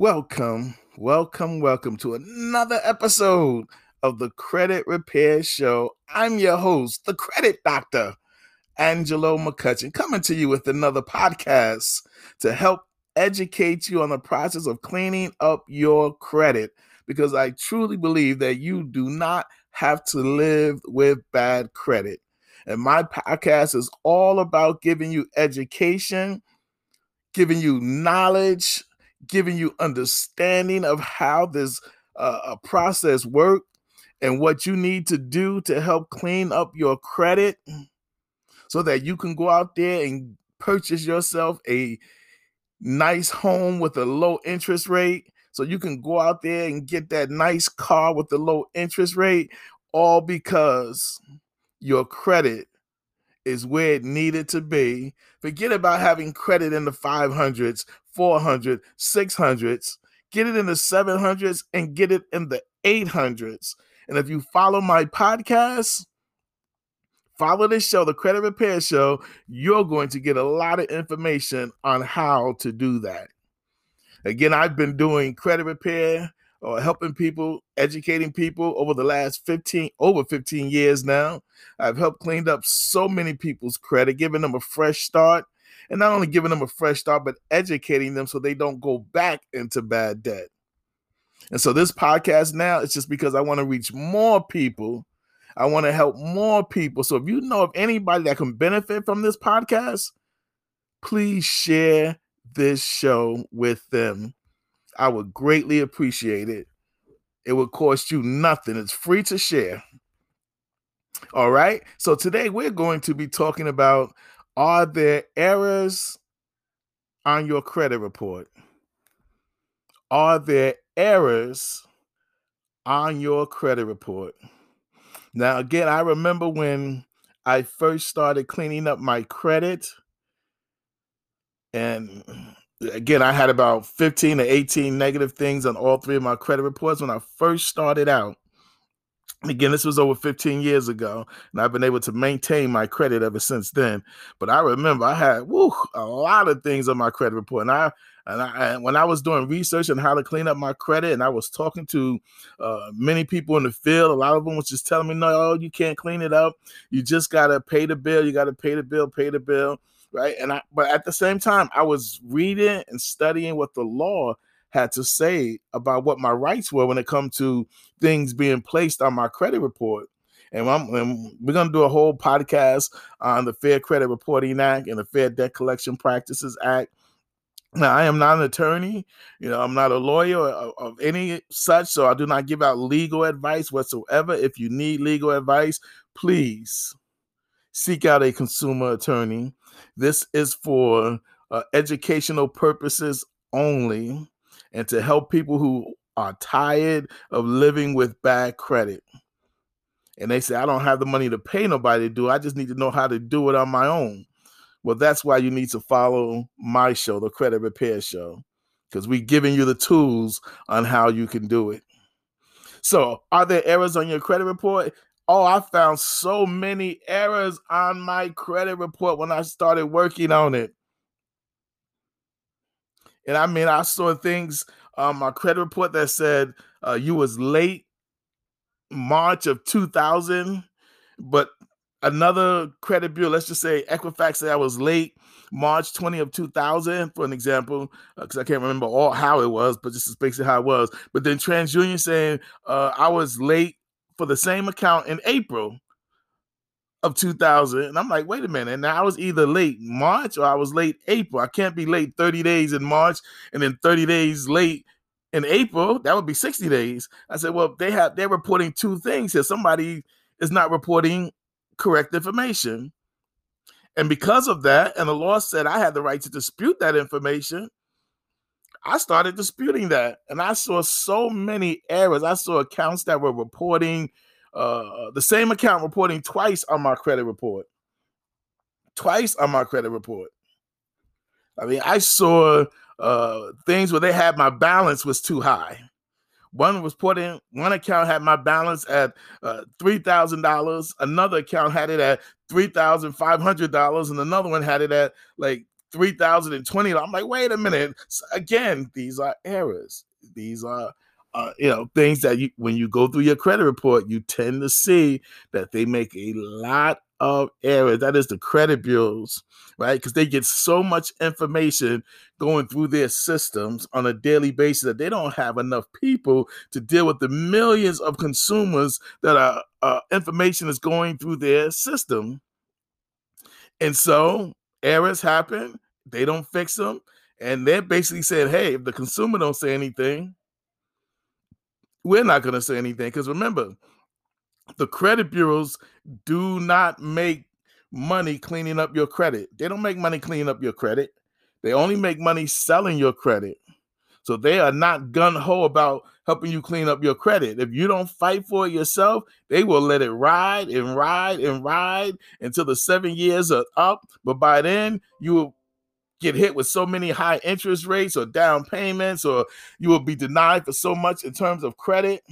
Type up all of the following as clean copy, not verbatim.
Welcome to another episode of The Credit Repair Show. I'm your host, the Credit Doctor, Angelo McCutchen, coming to you with another podcast to help educate you on the process of cleaning up your credit, because I truly believe that you do not have to live with bad credit. And my podcast is all about giving you education, giving you knowledge, giving you understanding of how this process works and what you need to do to help clean up your credit so that you can go out there and purchase yourself a nice home with a low interest rate, so you can go out there and get that nice car with a low interest rate, all because your credit is where it needed to be. Forget about having credit in the 500s, 400s, 600s. Get it in the 700s and get it in the 800s. And if you follow my podcast, follow this show, The Credit Repair Show, you're going to get a lot of information on how to do that. Again, I've been doing credit repair or helping people, educating people over the last over 15 years now. I've helped clean up so many people's credit, giving them a fresh start, and not only giving them a fresh start, but educating them so they don't go back into bad debt. And so this podcast now, it's just because I want to reach more people. I want to help more people. So if you know of anybody that can benefit from this podcast, please share this show with them. I would greatly appreciate it. It would cost you nothing. It's free to share. All right. So today we're going to be talking about, are there errors on your credit report? Are there errors on your credit report? Now, again, I remember when I first started cleaning up my credit, and again, I had about 15 or 18 negative things on all three of my credit reports when I first started out. Again, this was over 15 years ago, and I've been able to maintain my credit ever since then. But I remember I had a lot of things on my credit report, and when I was doing research on how to clean up my credit, and I was talking to many people in the field, a lot of them was just telling me, no, you can't clean it up. You just got to pay the bill. You got to pay the bill. Right. But at the same time, I was reading and studying what the law had to say about what my rights were when it comes to things being placed on my credit report. And we're going to do a whole podcast on the Fair Credit Reporting Act and the Fair Debt Collection Practices Act. Now, I am not an attorney. I'm not a lawyer of any such, so I do not give out legal advice whatsoever. If you need legal advice, please seek out a consumer attorney. This is for educational purposes only, and to help people who are tired of living with bad credit. And they say, I don't have the money to pay nobody to do it. I just need to know how to do it on my own. Well, that's why you need to follow my show, The Credit Repair Show, because we're giving you the tools on how you can do it. So are there errors on your credit report? Oh, I found so many errors on my credit report when I started working on it. And I mean, I saw things on my credit report that said you was late March of 2000, but another credit bureau, let's just say Equifax, said I was late March 20 of 2000, for an example, because I can't remember how it was, but this is basically how it was. But then TransUnion saying I was late for the same account in April of 2000. And I'm like, wait a minute. And I was either late March or I was late April. I can't be late 30 days in March and then 30 days late in April. That would be 60 days. I said, well, they're reporting two things here. Somebody is not reporting correct information. And because of that, and the law said I had the right to dispute that information, I started disputing that, and I saw so many errors. I saw accounts that were reporting, the same account reporting twice on my credit report. I mean, I saw things where they had my balance was too high. One account had my balance at $3,000. Another account had it at $3,500, and another one had it at like 3,020. I'm like, wait a minute. Again, these are errors. These are things that you, when you go through your credit report, you tend to see that they make a lot of errors. That is the credit bureaus, right? Because they get so much information going through their systems on a daily basis that they don't have enough people to deal with the millions of consumers that are information is going through their system. And so errors happen. They don't fix them. And they're basically saying, hey, if the consumer don't say anything, we're not going to say anything, because remember, the credit bureaus do not make money cleaning up your credit. They don't make money cleaning up your credit. They only make money selling your credit. So they are not gung-ho about helping you clean up your credit. If you don't fight for it yourself, they will let it ride and ride and ride until the 7 years are up. But by then, you will get hit with so many high interest rates or down payments, or you will be denied for so much in terms of credit.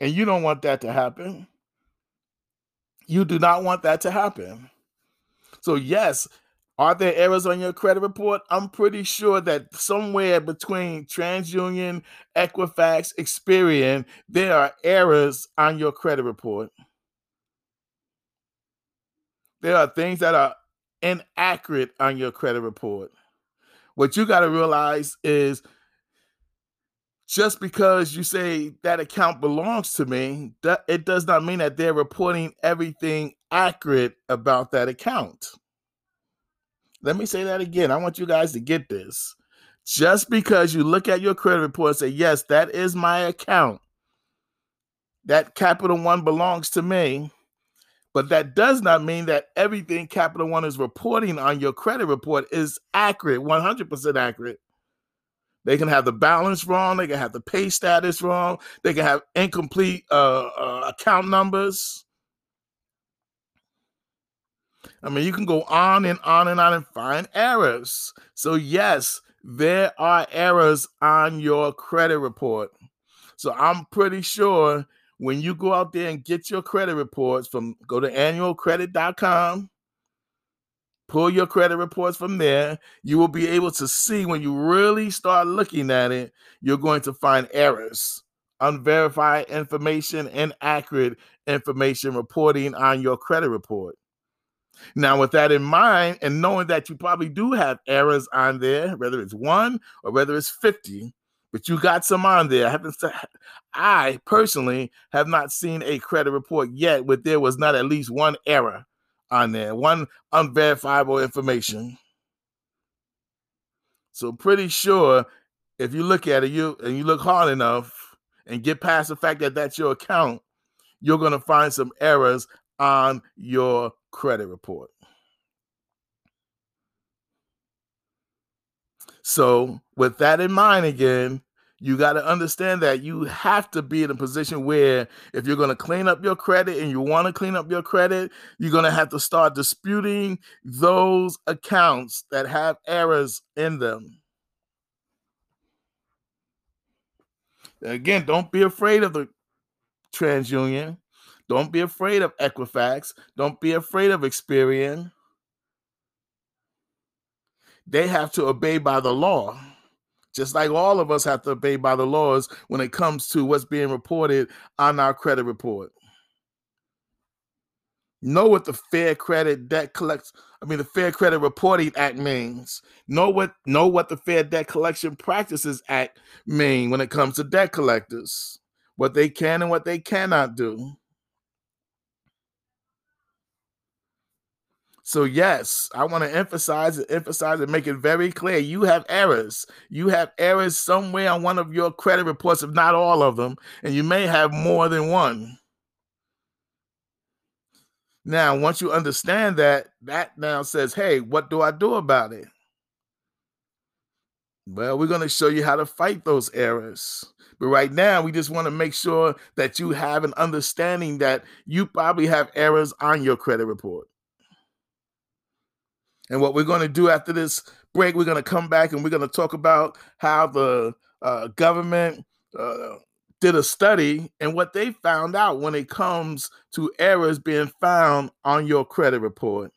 And you don't want that to happen. You do not want that to happen. So yes, are there errors on your credit report? I'm pretty sure that somewhere between TransUnion, Equifax, Experian, there are errors on your credit report. There are things that are inaccurate on your credit report. What you got to realize is just because you say that account belongs to me, that it does not mean that they're reporting everything accurate about that account. Let me say that again. I want you guys to get this. Just because you look at your credit report and say, yes, that is my account, that Capital One belongs to me, but that does not mean that everything Capital One is reporting on your credit report is accurate, 100% accurate. They can have the balance wrong. They can have the pay status wrong. They can have incomplete account numbers. I mean, you can go on and on and on and find errors. So yes, there are errors on your credit report. So I'm pretty sure when you go out there and get your credit reports from, go to annualcredit.com, pull your credit reports from there, you will be able to see when you really start looking at it, you're going to find errors, unverified information, inaccurate information reporting on your credit report. Now, with that in mind, and knowing that you probably do have errors on there, whether it's one or whether it's 50, but you got some on there. I personally have not seen a credit report yet where there was not at least one error on there, one unverifiable information. So pretty sure if you look at it, you look hard enough and get past the fact that that's your account, you're going to find some errors on your credit report. So with that in mind, again, you got to understand that you have to be in a position where if you're going to clean up your credit and you want to clean up your credit, you're going to have to start disputing those accounts that have errors in them. Again, don't be afraid of the TransUnion. Don't be afraid of Equifax. Don't be afraid of Experian. They have to obey by the law, just like all of us have to obey by the laws when it comes to what's being reported on our credit report. Know what the Fair Credit the Fair Credit Reporting Act means. Know what the Fair Debt Collection Practices Act mean when it comes to debt collectors, what they can and what they cannot do. So yes, I want to emphasize and make it very clear. You have errors. You have errors somewhere on one of your credit reports, if not all of them, and you may have more than one. Now, once you understand that, that now says, hey, what do I do about it? Well, we're going to show you how to fight those errors. But right now, we just want to make sure that you have an understanding that you probably have errors on your credit report. And what we're going to do after this break, we're going to come back and we're going to talk about how the government did a study and what they found out when it comes to errors being found on your credit report.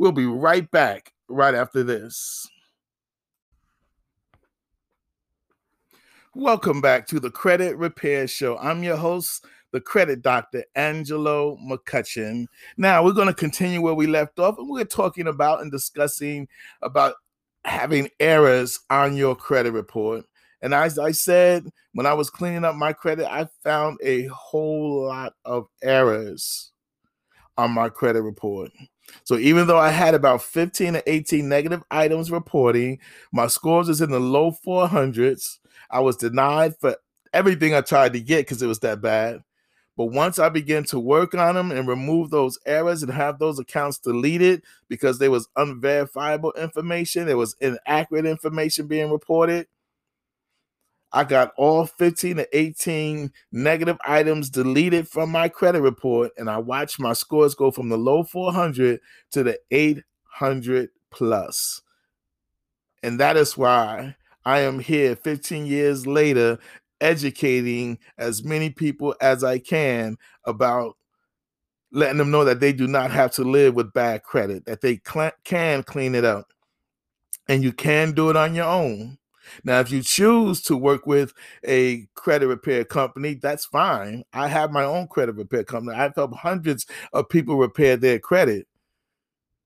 We'll be right back right after this. Welcome back to The Credit Repair Show. I'm your host, the credit doctor, Angelo McCutchen. Now, we're going to continue where we left off, and we're talking about and discussing about having errors on your credit report. And as I said, when I was cleaning up my credit, I found a whole lot of errors on my credit report. So even though I had about 15 or 18 negative items reporting, my scores is in the low 400s. I was denied for everything I tried to get because it was that bad. But once I began to work on them and remove those errors and have those accounts deleted because there was unverifiable information, there was inaccurate information being reported, I got all 15 to 18 negative items deleted from my credit report, and I watched my scores go from the low 400 to the 800 plus. And that is why I am here 15 years later educating as many people as I can about letting them know that they do not have to live with bad credit, that they can clean it up. And you can do it on your own. Now, if you choose to work with a credit repair company, that's fine. I have my own credit repair company. I've helped hundreds of people repair their credit.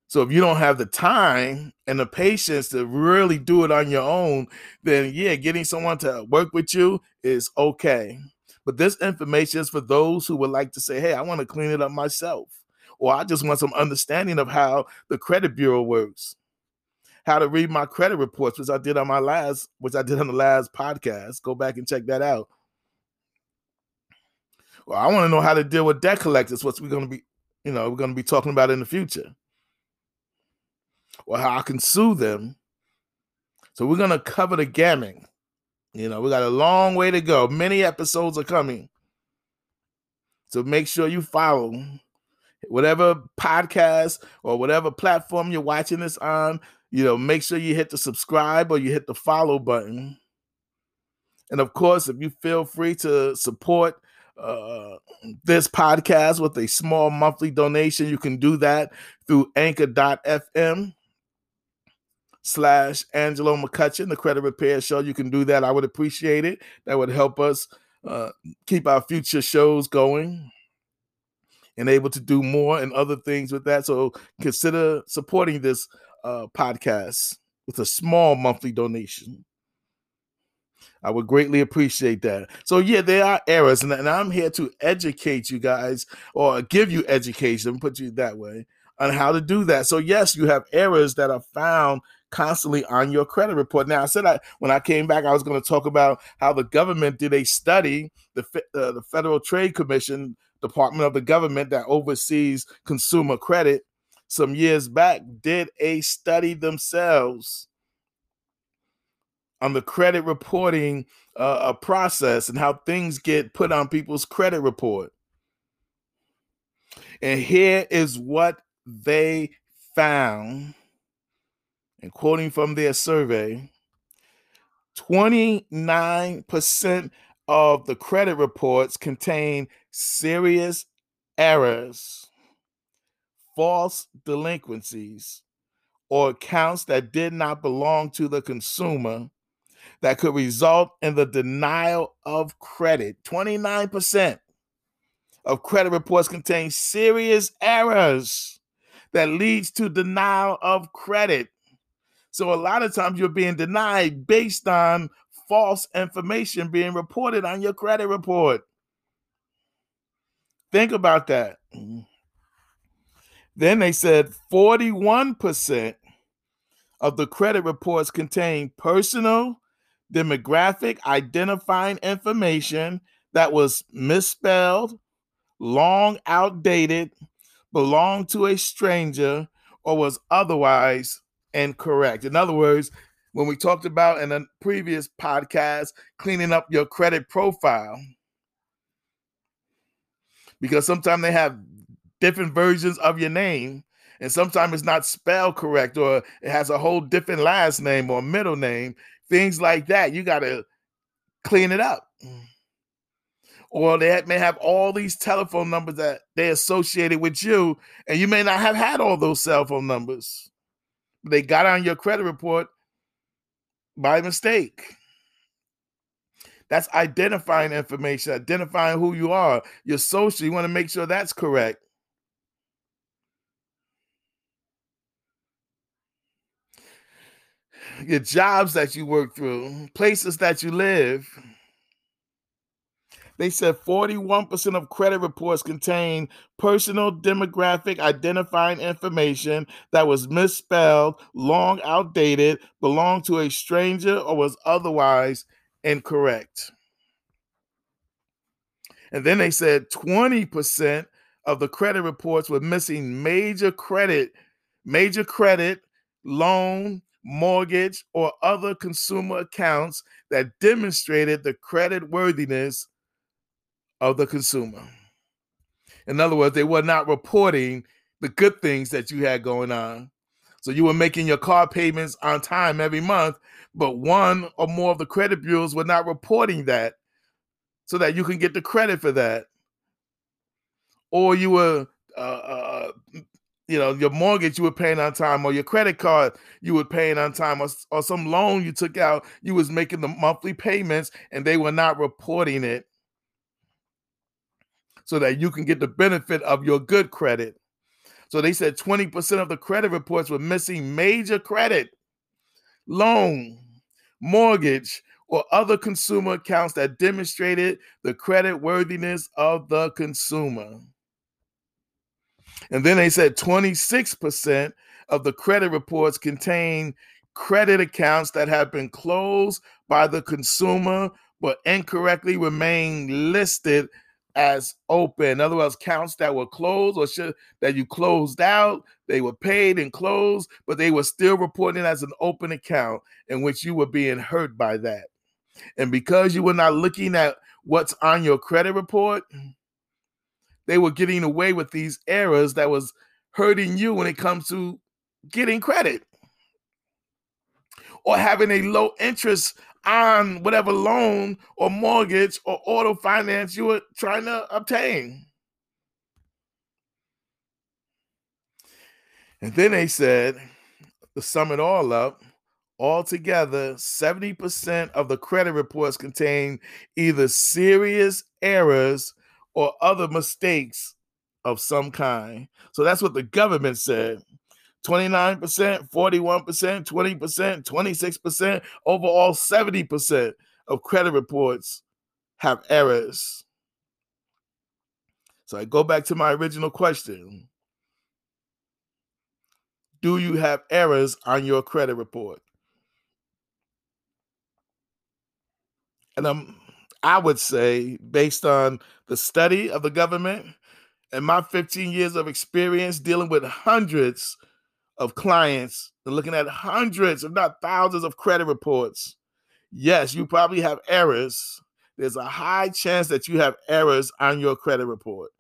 So if you don't have the time and the patience to really do it on your own, then yeah, getting someone to work with you is okay. But this information is for those who would like to say, hey, I want to clean it up myself, or I just want some understanding of how the credit bureau works, how to read my credit reports, which I did on the last podcast. Go back and check that out. Well, I want to know how to deal with debt collectors, what we're going to be talking about in the future, or how I can sue them. So we're going to cover the gamut. We got a long way to go. Many episodes are coming. So make sure you follow whatever podcast or whatever platform you're watching this on. Make sure you hit the subscribe or you hit the follow button. And of course, if you feel free to support this podcast with a small monthly donation, you can do that through anchor.fm/Angelo McCutchen, The Credit Repair Show. You can do that. I would appreciate it. That would help us keep our future shows going and able to do more and other things with that. So consider supporting this podcast with a small monthly donation. I would greatly appreciate that. So yeah, there are errors, and I'm here to educate you guys, or give you education, put you that way, on how to do that. So yes, you have errors that are found constantly on your credit report. Now, I said when I came back, I was going to talk about how the government did a study, the Federal Trade Commission, Department of the Government that oversees consumer credit, some years back did a study themselves on the credit reporting process and how things get put on people's credit report. And here is what they found, and quoting from their survey, 29% of the credit reports contain serious errors, false delinquencies, or accounts that did not belong to the consumer that could result in the denial of credit. 29% of credit reports contain serious errors that leads to denial of credit. So a lot of times you're being denied based on false information being reported on your credit report. Think about that. Then they said 41% of the credit reports contain personal demographic identifying information that was misspelled, long outdated, belonged to a stranger, or was otherwise incorrect. In other words, when we talked about in a previous podcast, cleaning up your credit profile, because sometimes they have different versions of your name, and sometimes it's not spelled correct, or it has a whole different last name or middle name, things like that. You got to clean it up. or they may have all these telephone numbers that they associated with you, and you may not have had all those cell phone numbers. They got on your credit report by mistake. That's identifying information, identifying who you are, your social. You want to make sure that's correct. Your jobs that you work through, places that you live. They said 41% of credit reports contain personal demographic identifying information that was misspelled, long outdated, belonged to a stranger, or was otherwise incorrect. And then they said 20% of the credit reports were missing major credit, loan, mortgage, or other consumer accounts that demonstrated the creditworthiness of the consumer. In other words, they were not reporting the good things that you had going on. So you were making your car payments on time every month, but one or more of the credit bureaus were not reporting that so that you can get the credit for that. Or you were, your mortgage you were paying on time, or your credit card you were paying on time, or some loan you took out, you was making the monthly payments and they were not reporting it so that you can get the benefit of your good credit. So they said 20% of the credit reports were missing major credit, loan, mortgage, or other consumer accounts that demonstrated the creditworthiness of the consumer. And then they said 26% of the credit reports contain credit accounts that have been closed by the consumer but incorrectly remain listed as open. In other words, accounts that were closed or that you closed out, they were paid and closed, but they were still reported as an open account in which you were being hurt by that. And because you were not looking at what's on your credit report, they were getting away with these errors that was hurting you when it comes to getting credit or having a low interest on whatever loan or mortgage or auto finance you were trying to obtain. And then they said, to sum it all up, altogether, 70% of the credit reports contain either serious errors or other mistakes of some kind. So that's what the government said. 29%, 41%, 20%, 26%, overall 70% of credit reports have errors. So I go back to my original question. Do you have errors on your credit report? And I would say, based on the study of the government and my 15 years of experience dealing with hundreds of clients and looking at hundreds, if not thousands, of credit reports, yes, you probably have errors. There's a high chance that you have errors on your credit report.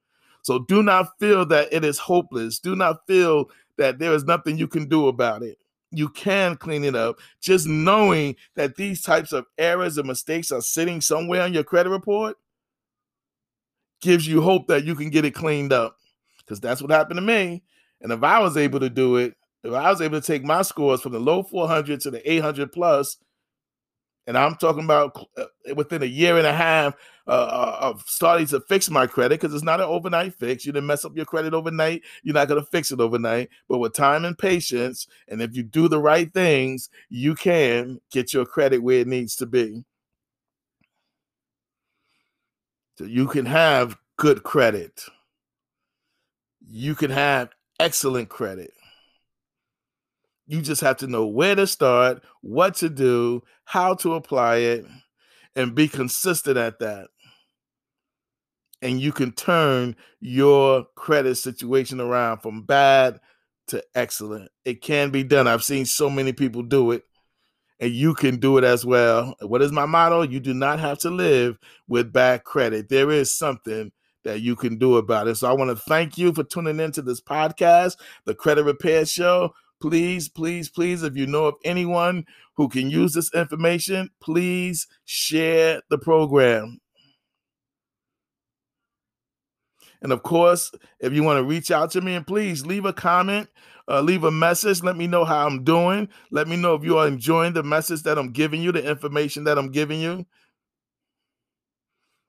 So do not feel that it is hopeless. Do not feel that there is nothing you can do about it. You can clean it up. Just knowing that these types of errors and mistakes are sitting somewhere on your credit report gives you hope that you can get it cleaned up, because that's what happened to me. And if I was able to do it, if I was able to take my scores from the low 400 to the 800 plus, and I'm talking about within a year and a half of starting to fix my credit, because it's not an overnight fix. You didn't mess up your credit overnight. You're not going to fix it overnight. But with time and patience, and if you do the right things, you can get your credit where it needs to be. So you can have good credit. You can have excellent credit. You just have to know where to start, what to do, how to apply it, and be consistent at that. And you can turn your credit situation around from bad to excellent. It can be done. I've seen so many people do it, and you can do it as well. What is my motto? You do not have to live with bad credit. There is something that you can do about it. So I want to thank you for tuning into this podcast, The Credit Repair Show. Please, please, please, if you know of anyone who can use this information, please share the program. And of course, if you want to reach out to me, and please leave a comment, leave a message. Let me know how I'm doing. Let me know if you are enjoying the message that I'm giving you, the information that I'm giving you.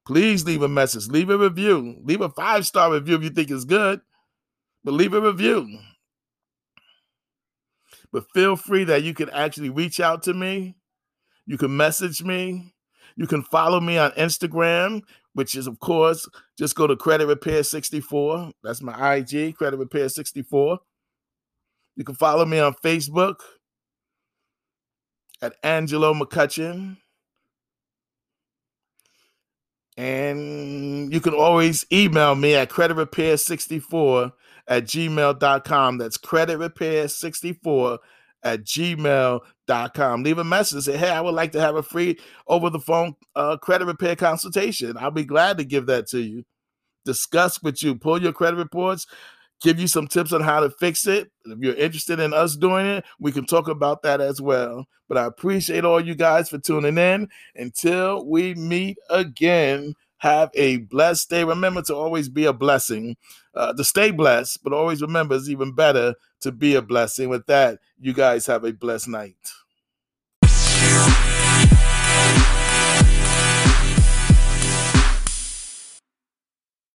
Please leave a message, leave a review, leave a 5-star review if you think it's good, but leave a review. But feel free that you can actually reach out to me. You can message me. You can follow me on Instagram, which is, of course, just go to Credit Repair 64. That's my IG, Credit Repair 64. You can follow me on Facebook at Angelo McCutchen. And you can always email me at creditrepair64@gmail.com. That's creditrepair64@gmail.com. Leave a message. Say, hey, I would like to have a free over-the-phone credit repair consultation. I'll be glad to give that to you. Discuss with you. Pull your credit reports. Give you some tips on how to fix it. If you're interested in us doing it, we can talk about that as well. But I appreciate all you guys for tuning in. Until we meet again, have a blessed day. Remember to always be a blessing, to stay blessed, but always remember it's even better to be a blessing. With that, you guys have a blessed night.